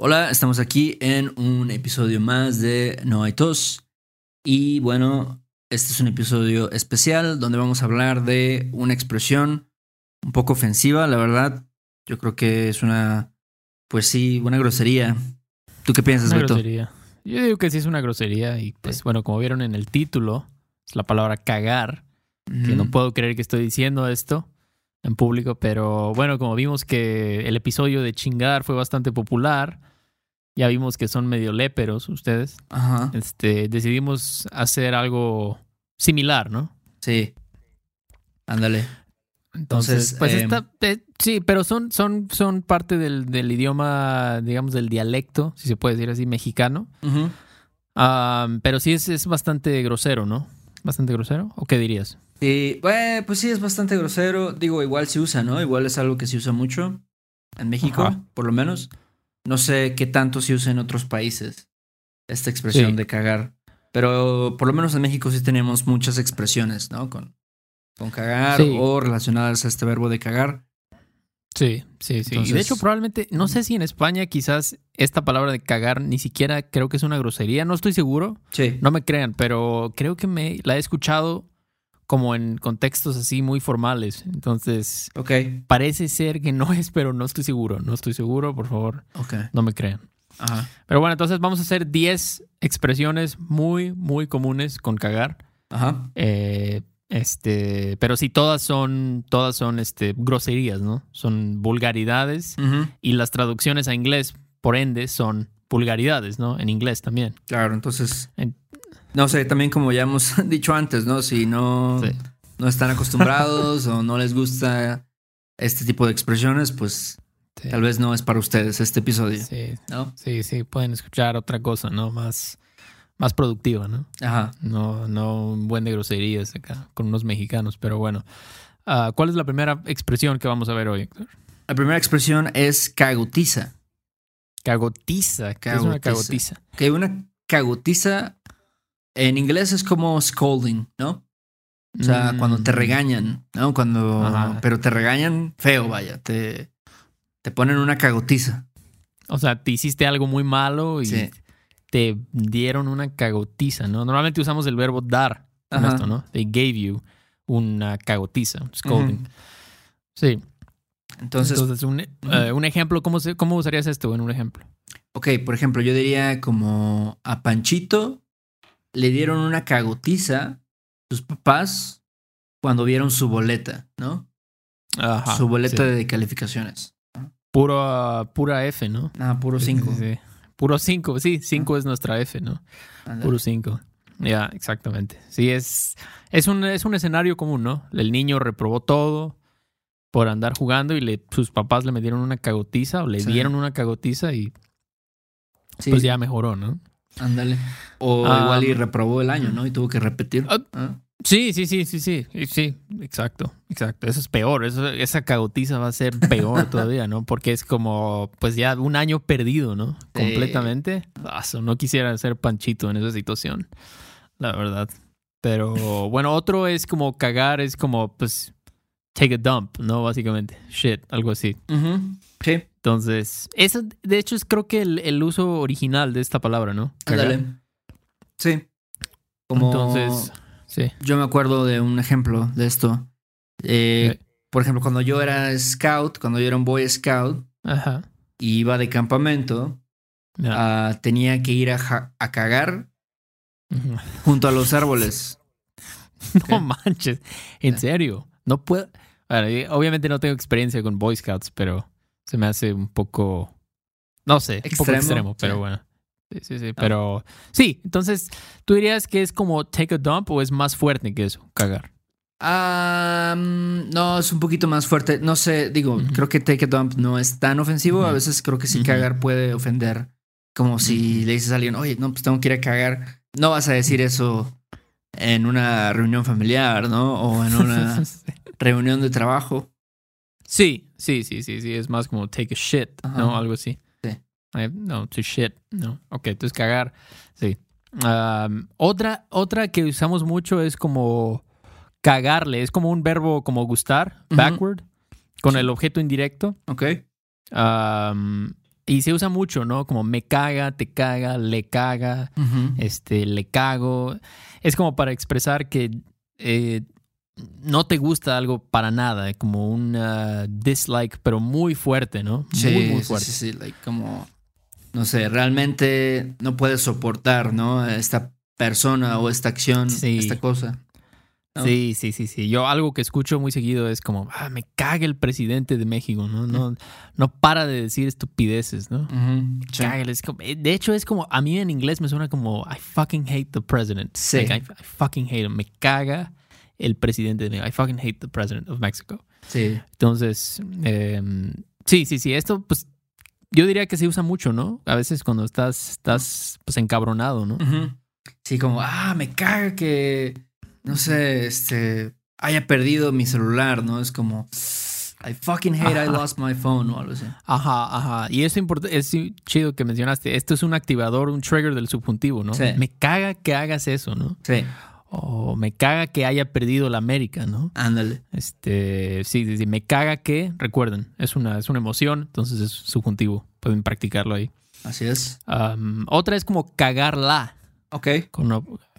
Hola, estamos aquí en un episodio más de No Hay Tos. Y bueno, este es un episodio especial donde vamos a hablar de una expresión un poco ofensiva, la verdad. Yo creo que es una, pues sí, una grosería. ¿Tú qué piensas, Beto? Grosería. Yo digo que sí es una grosería y pues sí. Bueno, como vieron en el título, es la palabra cagar. Que no puedo creer que estoy diciendo esto en público, pero bueno, como vimos que el episodio de chingar fue bastante popular, ya vimos que son medio léperos ustedes. Ajá. Decidimos hacer algo similar, ¿no? Sí. Ándale. Entonces pues sí, pero son parte del idioma, digamos, del dialecto, si se puede decir así, mexicano. Pero sí es bastante grosero, ¿no? ¿Bastante grosero? ¿O qué dirías? Sí, pues sí, es bastante grosero. Digo, igual se usa, ¿no? Igual es algo que se usa mucho en México, por lo menos. No sé qué tanto se usa en otros países, esta expresión de cagar. Pero por lo menos en México sí tenemos muchas expresiones, ¿no? Con cagar o relacionadas a este verbo de cagar. Sí. Entonces, y de hecho, probablemente, no sé si en España quizás esta palabra de cagar ni siquiera creo que es una grosería. No estoy seguro. Sí. No me crean, pero creo que la he escuchado como en contextos así muy formales. Entonces, parece ser que no es, pero no estoy seguro. No estoy seguro, por favor. No me crean. Ajá. Pero bueno, entonces vamos a hacer 10 expresiones muy, muy comunes con cagar. Ajá. Pero sí, todas son groserías, ¿no? Son vulgaridades y las traducciones a inglés, por ende, son vulgaridades, ¿no? En inglés también. Claro, entonces, no sé, también como ya hemos dicho antes, ¿no? Si no están acostumbrados o no les gusta este tipo de expresiones, pues tal vez no es para ustedes este episodio. Sí, ¿no? Sí, pueden escuchar otra cosa, ¿no? Más productiva, ¿no? Ajá. No un buen de groserías acá con unos mexicanos, pero bueno. ¿Cuál es la primera expresión que vamos a ver hoy, Héctor? La primera expresión es cagotiza. ¿Qué es una cagotiza? Que una cagotiza en inglés es como scolding, ¿no? O sea, cuando te regañan, ¿no? Pero te regañan feo, vaya. Te ponen una cagotiza. O sea, te hiciste algo muy malo y... Sí. Te dieron una cagotiza, ¿no? Normalmente usamos el verbo dar en esto, ¿no? They gave you una cagotiza, un scolding. Sí. Entonces un ejemplo, ¿cómo usarías esto en un ejemplo? Ok, por ejemplo, yo diría como a Panchito le dieron una cagotiza sus papás cuando vieron su boleta, ¿no? Ajá. Su boleta de calificaciones. Pura F, ¿no? Puro 5. Sí. Puro 5, sí, 5 es nuestra F, ¿no? Andale. Puro 5. Ya, exactamente. Sí, es un escenario común, ¿no? El niño reprobó todo por andar jugando y sus papás le metieron una cagotiza o le dieron una cagotiza y pues ya mejoró, ¿no? Ándale. O igual y reprobó el año, ¿no? Y tuvo que repetir. Sí, exacto. Eso es peor, esa cagotiza va a ser peor todavía, ¿no? Porque es como, pues ya un año perdido, ¿no? Completamente. No quisiera ser Panchito en esa situación, la verdad. Pero bueno, otro es como cagar, es como, pues, take a dump, ¿no? Básicamente, shit, algo así. Sí. Entonces, eso de hecho es creo que el uso original de esta palabra, ¿no? Dale. Sí. Como... Entonces... Sí. Yo me acuerdo de un ejemplo de esto. Por ejemplo, cuando yo era un boy scout, y iba de campamento, tenía que ir a cagar junto a los árboles. No manches, en serio. No puedo. Bueno, obviamente no tengo experiencia con boy scouts, pero se me hace un poco, no sé, un poco extremo, pero bueno. Sí, pero... Sí, entonces, ¿tú dirías que es como take a dump o es más fuerte que eso, cagar? No, es un poquito más fuerte. No sé, digo, creo que take a dump no es tan ofensivo. A veces creo que sí cagar puede ofender. Como si le dices a alguien, oye, no, pues tengo que ir a cagar. No vas a decir eso en una reunión familiar, ¿no? O en una reunión de trabajo. Sí. Es más como take a shit, ¿no? Algo así. No, to shit. No. Ok, entonces cagar. Sí. Otra que usamos mucho es como cagarle. Es como un verbo como gustar, backward, con el objeto indirecto. Ok. Y se usa mucho, ¿no? Como me caga, te caga, uh-huh. Le cago. Es como para expresar que no te gusta algo para nada, como un dislike, pero muy fuerte, ¿no? Sí, muy fuerte. Sí, like, como, no sé, realmente no puedes soportar, ¿no? Esta persona o esta acción, sí. Esta cosa. ¿No? Sí. Yo algo que escucho muy seguido es como, me caga el presidente de México, ¿no? No para de decir estupideces, ¿no? Uh-huh. Cágale. Es como, de hecho, es como, a mí en inglés me suena como, I fucking hate the president. Sí. Like, I fucking hate him. Me caga el presidente de México. I fucking hate the president of Mexico. Sí. Entonces, sí. Esto, pues, yo diría que se usa mucho, ¿no? A veces cuando estás pues, encabronado, ¿no? Uh-huh. Sí, como, me caga que... No sé, haya perdido mi celular, ¿no? Es como, I fucking hate I lost my phone o algo así. Ajá. Y eso es chido que mencionaste. Esto es un activador, un trigger del subjuntivo, ¿no? Sí. Me caga que hagas eso, ¿no? Sí. O me caga que haya perdido la América, ¿no? Ándale. Sí, me caga que, recuerden, es una emoción, entonces es subjuntivo. Pueden practicarlo ahí. Así es. Otra es como cagarla. Ok.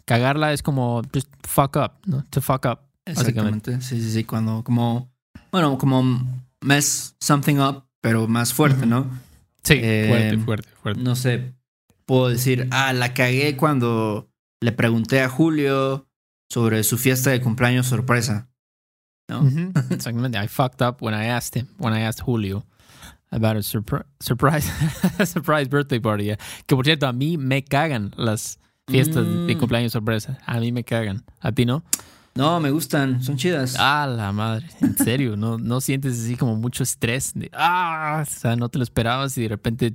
Cagarla es como just fuck up, ¿no? To fuck up. Exactamente. Sí. Cuando como mess something up, pero más fuerte, ¿no? Sí, fuerte. No sé, puedo decir, la cagué cuando le pregunté a Julio sobre su fiesta de cumpleaños sorpresa, ¿no? Uh-huh. Exactamente. I fucked up when I asked Julio about a surprise birthday party. Yeah. Que por cierto, a mí me cagan las fiestas de cumpleaños sorpresa. A mí me cagan. ¿A ti no? No, me gustan. Son chidas. La madre. En serio, ¿no sientes así como mucho estrés? O sea, no te lo esperabas y de repente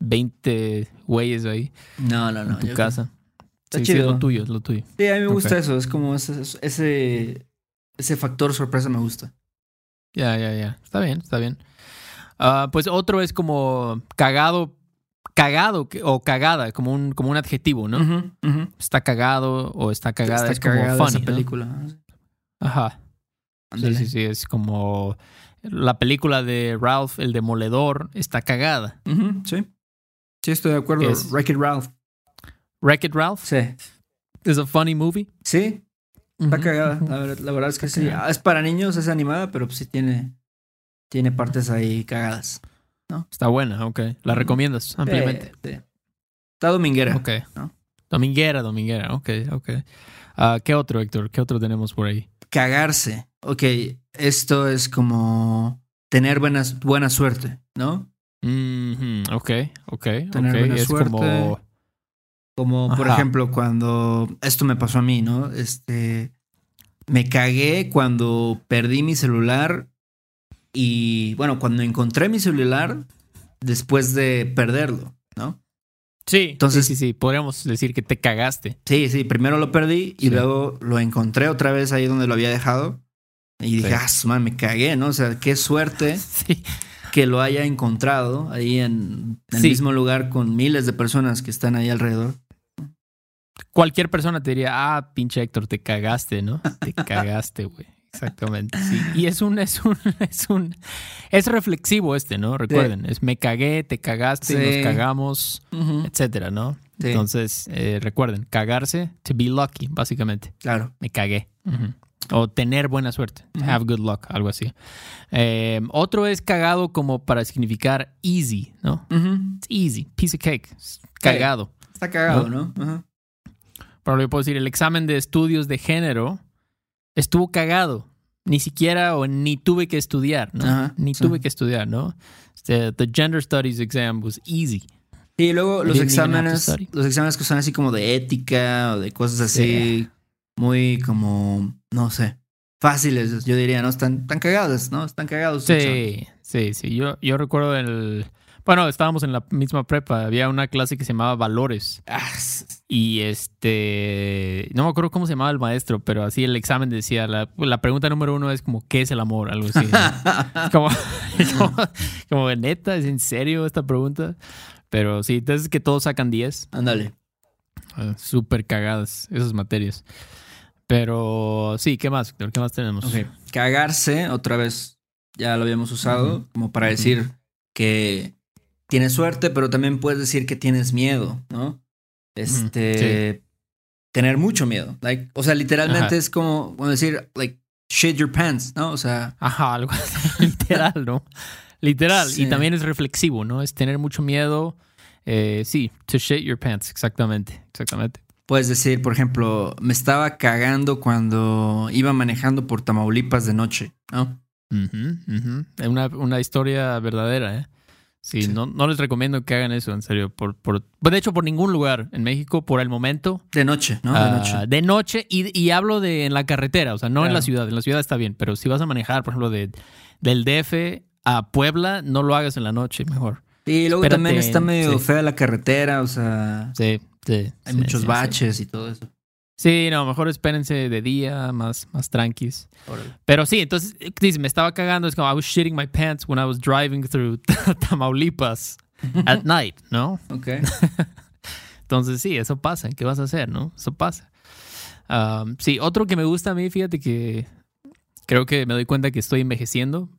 20 güeyes ahí. No. En tu casa. Está chido. Sí, es lo tuyo. Sí, a mí me gusta eso. Es como ese factor sorpresa me gusta. Ya. Está bien. Pues otro es como cagado o cagada, como un adjetivo, ¿no? Uh-huh. Está cagado o está cagada. Está cagada como funny, esa película, ¿no? Ajá. Andale. Sí. Es como la película de Ralph, el demoledor, está cagada. Uh-huh. Sí. Sí, estoy de acuerdo. Wreck-It Ralph. ¿Wreck-It Ralph? Sí. ¿Es a funny movie? Sí. Está cagada. La verdad es que está sí. Cagada. Es para niños, es animada, pero pues sí tiene partes ahí cagadas. ¿No? Está buena, ok. ¿La recomiendas ampliamente? Sí. Está dominguera. Ok. ¿No? Dominguera, ok. ¿Qué otro, Héctor? ¿Qué otro tenemos por ahí? Cagarse. Ok, esto es como tener buena suerte, ¿no? Mm-hmm. Ok. Tener buena suerte. Como por ejemplo, cuando... Esto me pasó a mí, ¿no? Me cagué cuando perdí mi celular... Y bueno, cuando encontré mi celular después de perderlo, ¿no? Sí. Entonces, sí. Podríamos decir que te cagaste. Sí. Primero lo perdí y luego lo encontré otra vez ahí donde lo había dejado. Y dije, me cagué, ¿no? O sea, qué suerte que lo haya encontrado ahí en el mismo lugar con miles de personas que están ahí alrededor. Cualquier persona te diría, pinche Héctor, te cagaste, ¿no? Te cagaste, güey. Exactamente, sí. Y es reflexivo ¿no? Recuerden, sí. Es me cagué, te cagaste, nos cagamos, etcétera, ¿no? Sí. Entonces, recuerden, cagarse, to be lucky, básicamente. Claro. Me cagué. Uh-huh. O tener buena suerte, have good luck, algo así. Otro es cagado como para significar easy, ¿no? It's easy, piece of cake, cagado. Sí. Está cagado, ¿no? Uh-huh. Pero yo puedo decir, el examen de estudios de género... Estuvo cagado. Ni siquiera o ni tuve que estudiar, ¿no? Ajá, tuve que estudiar, ¿no? The Gender Studies exam was easy. Y luego los exámenes que son así como de ética o de cosas así muy como, no sé, fáciles, yo diría, ¿no? Están cagadas, ¿no? Están cagados. Sí. Yo recuerdo Bueno, estábamos en la misma prepa. Había una clase que se llamaba Valores. Y no me acuerdo cómo se llamaba el maestro, pero así el examen decía... La pregunta número 1 es como, ¿qué es el amor? Algo así, ¿no? como, ¿neta? ¿Es en serio esta pregunta? Pero sí, entonces es que todos sacan 10. Ándale. Súper cagadas esas materias. Pero sí, ¿qué más, Víctor? ¿Qué más tenemos? Okay. Cagarse, otra vez. Ya lo habíamos usado como para decir que... tienes suerte, pero también puedes decir que tienes miedo, ¿no? Sí. Tener mucho miedo. Like, o sea, literalmente es como decir, like, shit your pants, ¿no? O sea... Ajá, algo así. Literal, ¿no? Literal. Sí. Y también es reflexivo, ¿no? Es tener mucho miedo. Sí, to shit your pants. Exactamente, exactamente. Puedes decir, por ejemplo, me estaba cagando cuando iba manejando por Tamaulipas de noche, ¿no? Es una historia verdadera, ¿eh? Sí. No les recomiendo que hagan eso, en serio. De hecho, por ningún lugar en México, por el momento. De noche, ¿no? De noche. Y hablo de en la carretera, o sea, no claro. En la ciudad. En la ciudad está bien, pero si vas a manejar, por ejemplo, del DF a Puebla, no lo hagas en la noche, mejor. Y luego espérate, también está medio fea la carretera, o sea. Sí. Hay muchos baches y todo eso. Sí, no, mejor espérense de día, más tranquis. Órale. Pero sí, entonces, dice, me estaba cagando, es como, I was shitting my pants when I was driving through Tamaulipas at night, ¿no? Ok. Entonces, sí, eso pasa. ¿Qué vas a hacer, no? Eso pasa. Sí, otro que me gusta a mí, fíjate que creo que me doy cuenta que estoy envejeciendo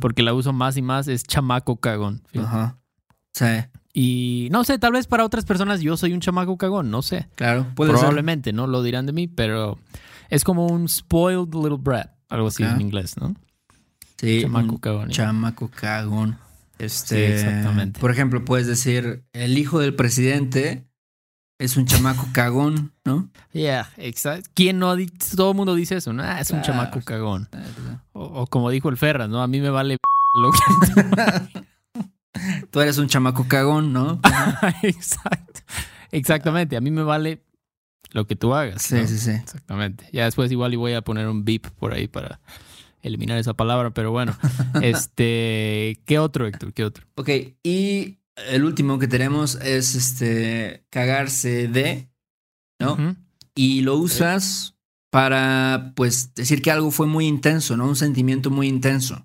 porque la uso más y más, es chamaco cagón. Ajá. Sí. Y no sé, tal vez para otras personas yo soy un chamaco cagón, no sé. Claro, puede ser. Probablemente, ¿no? Lo dirán de mí, pero es como un spoiled little brat, algo así en inglés, ¿no? Sí, chamaco cagón. Chamaco cagón. Sí, exactamente. Por ejemplo, puedes decir, el hijo del presidente es un chamaco cagón, ¿no? Yeah, exacto. ¿Quién no? Todo el mundo dice eso, ¿no? Ah, es un chamaco cagón. O como dijo el Ferran, ¿no? A mí me vale lo que... Tú eres un chamaco cagón, ¿no? Exacto. Exactamente. A mí me vale lo que tú hagas. Sí, ¿no? Sí. Exactamente. Ya después igual y voy a poner un beep por ahí para eliminar esa palabra, pero bueno. ¿Qué otro, Héctor? ¿Qué otro? Ok. Y el último que tenemos es cagarse de, ¿no? Uh-huh. Y lo usas para, pues, decir que algo fue muy intenso, ¿no? Un sentimiento muy intenso,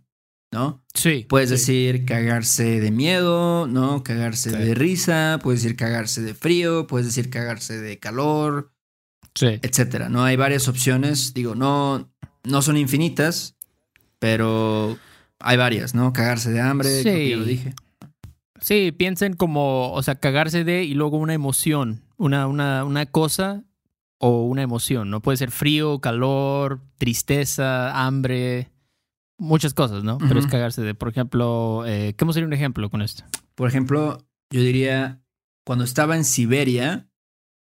¿no? Sí. Puedes decir cagarse de miedo, ¿no? Cagarse de risa, puedes decir cagarse de frío, puedes decir cagarse de calor, etcétera, ¿no? Hay varias opciones, digo, no son infinitas, pero hay varias, ¿no? Cagarse de hambre, creo que ya lo dije. Sí, piensen como, o sea, cagarse de y luego una emoción, una cosa o una emoción, ¿no? Puede ser frío, calor, tristeza, hambre... Muchas cosas, ¿no? Pero es cagarse de, por ejemplo, ¿cómo sería un ejemplo con esto? Por ejemplo, yo diría, cuando estaba en Siberia,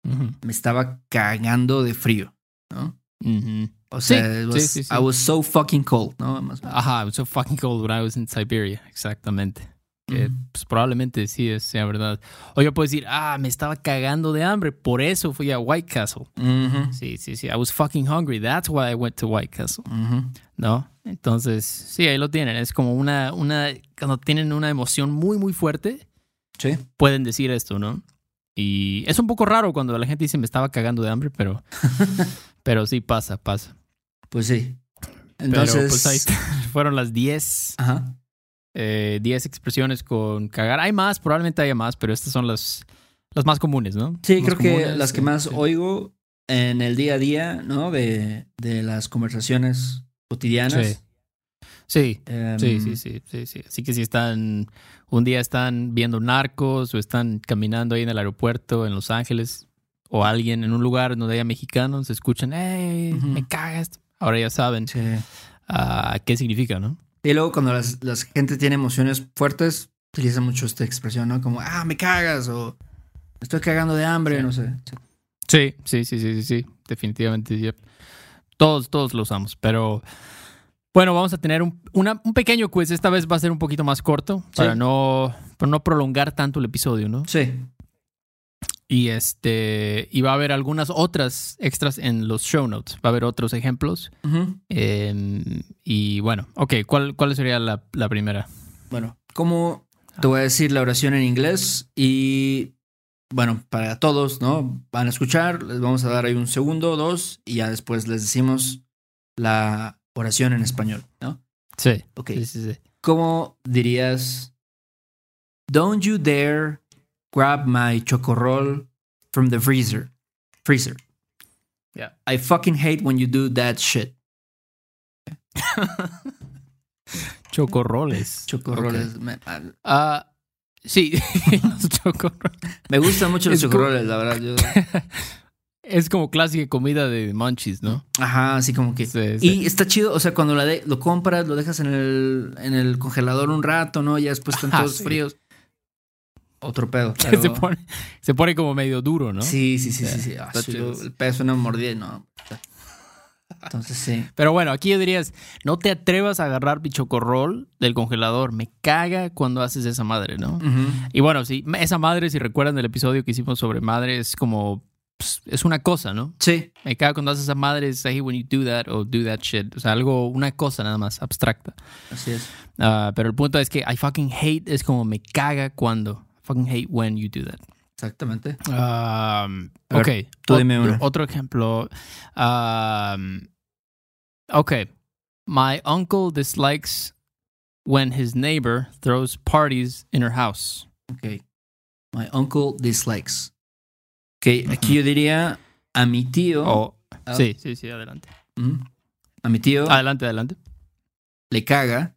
me estaba cagando de frío, ¿no? O sea, I was so fucking cold, ¿no? Más o menos. Ajá, I was so fucking cold when I was in Siberia, exactamente. Pues probablemente sí sea verdad. O yo puedo decir, me estaba cagando de hambre, por eso fui a White Castle. Sí, I was fucking hungry, that's why I went to White Castle. ¿No? Entonces, sí, ahí lo tienen. Es como cuando tienen una emoción muy, muy fuerte, pueden decir esto, ¿no? Y es un poco raro cuando la gente dice me estaba cagando de hambre, pero, pero sí pasa. Pues sí. Entonces, pero, pues, ahí fueron las 10. 10 expresiones con cagar. Hay más, probablemente haya más, pero estas son las más comunes, ¿no? Sí, más creo comunes, que las que más oigo en el día a día, ¿no? De las conversaciones cotidianas. Sí. Así que si un día están viendo Narcos o están caminando ahí en el aeropuerto en Los Ángeles o alguien en un lugar donde haya mexicanos, escuchan, ¡hey, me cagas! Ahora ya saben qué significa, ¿no? Y luego cuando la gente tiene emociones fuertes, utiliza mucho esta expresión, ¿no? Como, me cagas, o me estoy cagando de hambre, no sé. Sí. Definitivamente, sí. Todos lo usamos, pero... Bueno, vamos a tener un pequeño quiz. Esta vez va a ser un poquito más corto para no prolongar tanto el episodio, ¿no? Sí. Y y va a haber algunas otras extras en los show notes. Va a haber otros ejemplos. Y bueno, ok, ¿cuál sería la primera? Bueno, como te voy a decir la oración en inglés y bueno, para todos, ¿no? Van a escuchar, les vamos a dar ahí un segundo, 2 y ya después les decimos la oración en español, ¿no? Sí. Ok. Sí. ¿Cómo dirías? Don't you dare... grab my chocorrol from the freezer. Yeah. I fucking hate when you do that shit. Chocorroles. Okay. Sí, los chocorroles. Me gustan mucho los chocorroles, la verdad. Yo... Es como clásica comida de Munchies, ¿no? Ajá, así como que... Sí, sí. Y está chido, o sea, cuando lo compras, lo dejas en el congelador un rato, ¿no? Ya después están todos fríos. Otro pedo. Pero... Se pone como medio duro, ¿no? Sí. Ah, el peso no mordía, ¿no? Entonces sí. Pero bueno, aquí yo dirías, no te atrevas a agarrar mi chocorrol del congelador. Me caga cuando haces esa madre, ¿no? Uh-huh. Y bueno, sí, esa madre, si recuerdan el episodio que hicimos sobre madre, es como... Es una cosa, ¿no? Sí. Me caga cuando haces esa madre, es ahí when you do that o do that shit. O sea, algo, una cosa nada más abstracta. Así es. Pero el punto es que I fucking hate es como me caga cuando. I fucking hate when you do that. Exactamente. Ok. Tú dime uno. Otro ejemplo. Ok. My uncle dislikes when his neighbor throws parties in her house. Ok. My uncle dislikes. Okay, aquí yo diría a mi tío. Sí, adelante. A mi tío. Adelante. Le caga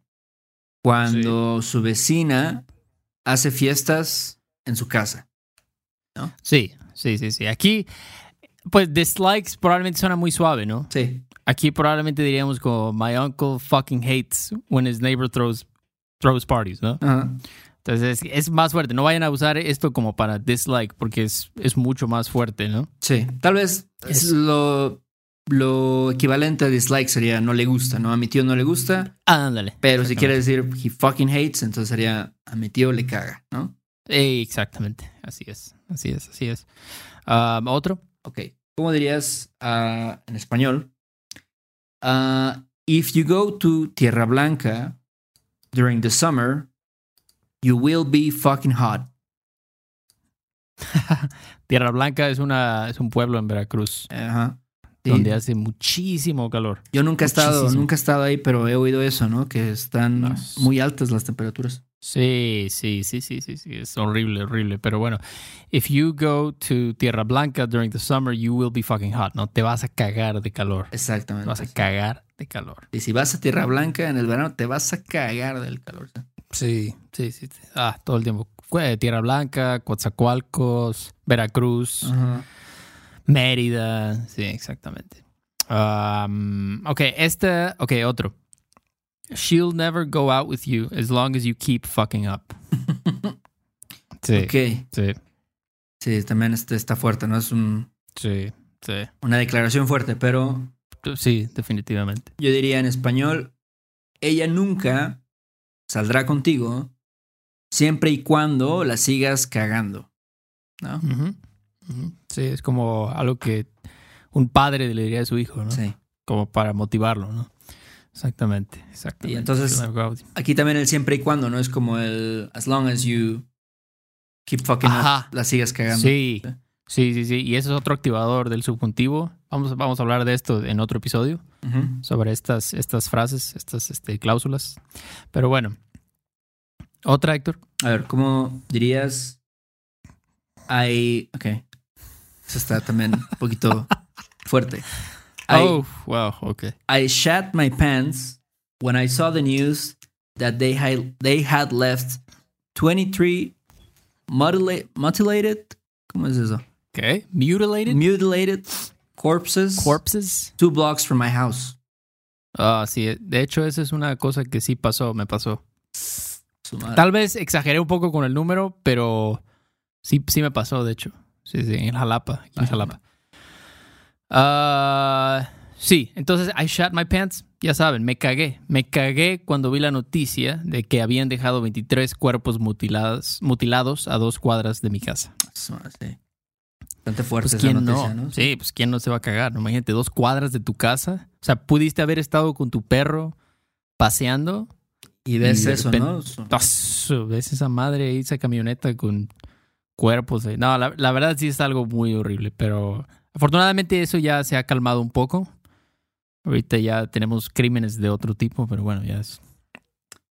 cuando su vecina hace fiestas en su casa, ¿no? Sí. Aquí, pues, dislikes probablemente suena muy suave, ¿no? Sí. Aquí probablemente diríamos como my uncle fucking hates when his neighbor throws parties, ¿no? Ajá. Entonces es más fuerte. No vayan a usar esto como para dislike porque es mucho más fuerte, ¿no? Sí. Tal vez lo equivalente a dislike sería no le gusta, ¿no? A mi tío no le gusta. Ándale. Pero si quiere decir he fucking hates, entonces sería a mi tío le caga, ¿no? Exactamente. Así es. ¿Otro? Ok. ¿Cómo dirías en español? If you go to Tierra Blanca during the summer... You will be fucking hot. Tierra Blanca es un pueblo en Veracruz. Ajá. Sí. Donde hace muchísimo calor. Yo nunca he estado ahí, pero he oído eso, ¿no? Que están muy altas las temperaturas. Sí. Es horrible. Pero bueno, if you go to Tierra Blanca during the summer, you will be fucking hot, ¿no? Te vas a cagar de calor. Exactamente. Te vas a cagar de calor. Y si vas a Tierra Blanca en el verano, te vas a cagar del calor, ¿sí? Sí. Todo el tiempo. Tierra Blanca, Coatzacoalcos, Veracruz, uh-huh. Mérida. Sí, exactamente. Otro. She'll never go out with you as long as you keep fucking up. Sí. Ok. Sí. Sí, también está fuerte, ¿no? Es un... Sí. Una declaración fuerte, pero... Sí, definitivamente. Yo diría en español, ella nunca... Saldrá contigo siempre y cuando la sigas cagando, ¿no? Uh-huh. Uh-huh. Sí, es como algo que un padre le diría a su hijo, ¿no? Sí. Como para motivarlo, ¿no? Exactamente. Y entonces, aquí también el siempre y cuando, ¿no? Es como el as long as you keep fucking up, la sigas cagando. Sí. Y ese es otro activador del subjuntivo. Vamos a hablar de esto en otro episodio, uh-huh, sobre estas frases, estas cláusulas. Pero bueno, otra, Héctor. A ver, ¿cómo dirías? Ok. Eso está también un poquito fuerte. I shat my pants when I saw the news that they had left 23 mutilated. ¿Cómo es eso? Okay. Mutilated corpses 2 blocks from my house. Sí. De hecho, esa es una cosa que sí me pasó. Tal vez exageré un poco con el número, pero sí me pasó, de hecho. Sí, en Jalapa. Sí, entonces I shat my pants. Ya saben, me cagué cuando vi la noticia de que habían dejado 23 cuerpos mutilados a 2 cuadras de mi casa. Sí. Bastante fuerte pues, esa noticia, ¿no? Sí, pues quién no se va a cagar, ¿no? Imagínate, 2 cuadras de tu casa. O sea, pudiste haber estado con tu perro paseando. Y ves eso, ¿no? Ves esa madre, esa camioneta con cuerpos. No, la verdad sí es algo muy horrible, pero afortunadamente eso ya se ha calmado un poco. Ahorita ya tenemos crímenes de otro tipo, pero bueno, ya es...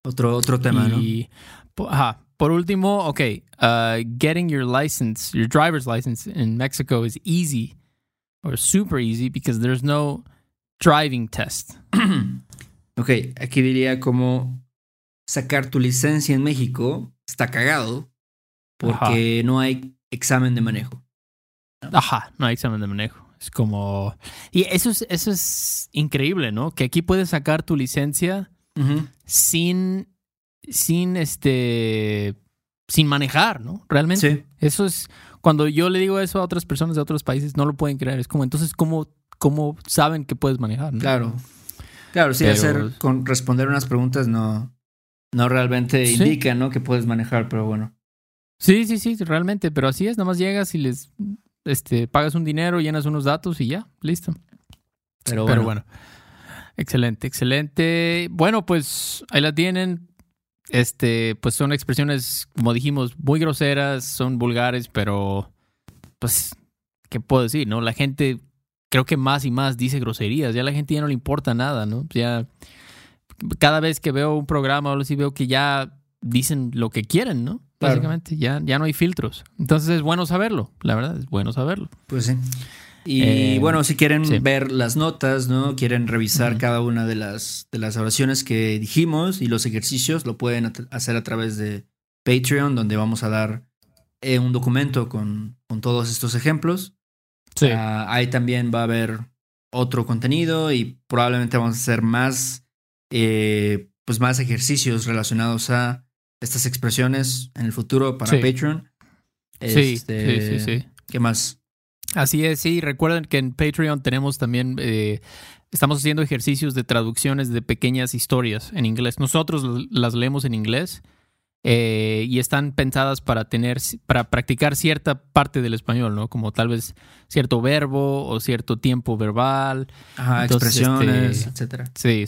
Otro tema, y, ¿no? Por último, getting your driver's license in Mexico is easy, or super easy, because there's no driving test. Ok, aquí diría como sacar tu licencia en México está cagado porque no hay examen de manejo. No hay examen de manejo. Es como... Y eso es increíble, ¿no? Que aquí puedes sacar tu licencia sin manejar, ¿no? Realmente. Sí. Eso es... Cuando yo le digo eso a otras personas de otros países, no lo pueden creer. Es como, entonces, ¿cómo saben que puedes manejar, ¿no? Claro, sí. Pero... responder unas preguntas no realmente indica, ¿no? Que puedes manejar, pero bueno. Sí, realmente. Pero así es. Nada más llegas y les... pagas un dinero, llenas unos datos y ya, listo. Pero bueno. Excelente. Bueno, pues ahí la tienen. Pues son expresiones, como dijimos, muy groseras, son vulgares, pero pues, ¿qué puedo decir? ¿No? La gente creo que más y más dice groserías. Ya a la gente ya no le importa nada, ¿no? Ya cada vez que veo un programa o algo así, veo que ya dicen lo que quieren, ¿no? Claro. Básicamente, ya no hay filtros. Entonces es bueno saberlo, la verdad, es bueno saberlo. Pues sí. Y bueno, si quieren ver las notas, ¿no? Quieren revisar cada una de las oraciones que dijimos y los ejercicios, lo pueden hacer a través de Patreon, donde vamos a dar un documento con todos estos ejemplos. Sí. Ahí también va a haber otro contenido y probablemente vamos a hacer más, pues más ejercicios relacionados a estas expresiones en el futuro para Patreon. Sí. ¿Qué más? Así es, sí. Recuerden que en Patreon tenemos también... estamos haciendo ejercicios de traducciones de pequeñas historias en inglés. Nosotros las leemos en inglés y están pensadas para practicar cierta parte del español, ¿no? Como tal vez cierto verbo o cierto tiempo verbal. Ajá, entonces, expresiones, etcétera. Sí.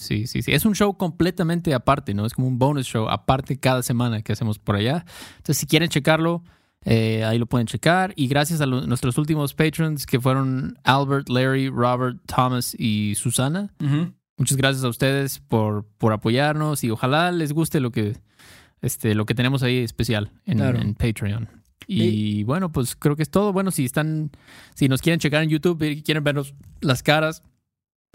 Es un show completamente aparte, ¿no? Es como un bonus show aparte cada semana que hacemos por allá. Entonces, si quieren checarlo... ahí lo pueden checar. Y gracias a nuestros últimos patrons, que fueron Albert, Larry, Robert, Thomas y Susana. Muchas gracias a ustedes por apoyarnos y ojalá les guste lo que tenemos ahí especial en Patreon. Y bueno, pues creo que es todo. Bueno, si nos quieren checar en YouTube y quieren vernos las caras,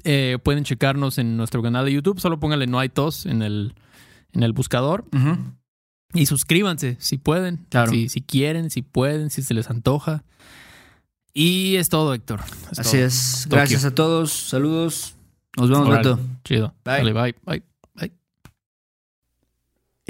pueden checarnos en nuestro canal de YouTube. Solo pónganle No Hay Tos en el buscador. Y suscríbanse si pueden, si quieren, si pueden, si se les antoja. Y es todo, Héctor. Así es. Gracias a todos. Saludos. Nos vemos pronto. Chido. Bye. Dale, bye.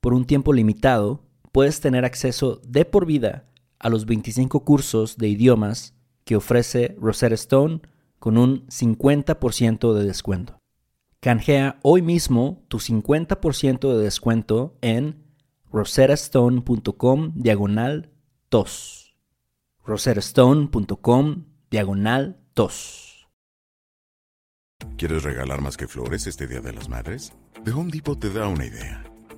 Por un tiempo limitado, puedes tener acceso de por vida a los 25 cursos de idiomas que ofrece Rosetta Stone con un 50% de descuento. Canjea hoy mismo tu 50% de descuento en rosettastone.com/tos. rosettastone.com/tos. ¿Quieres regalar más que flores este Día de las Madres? The Home Depot te da una idea.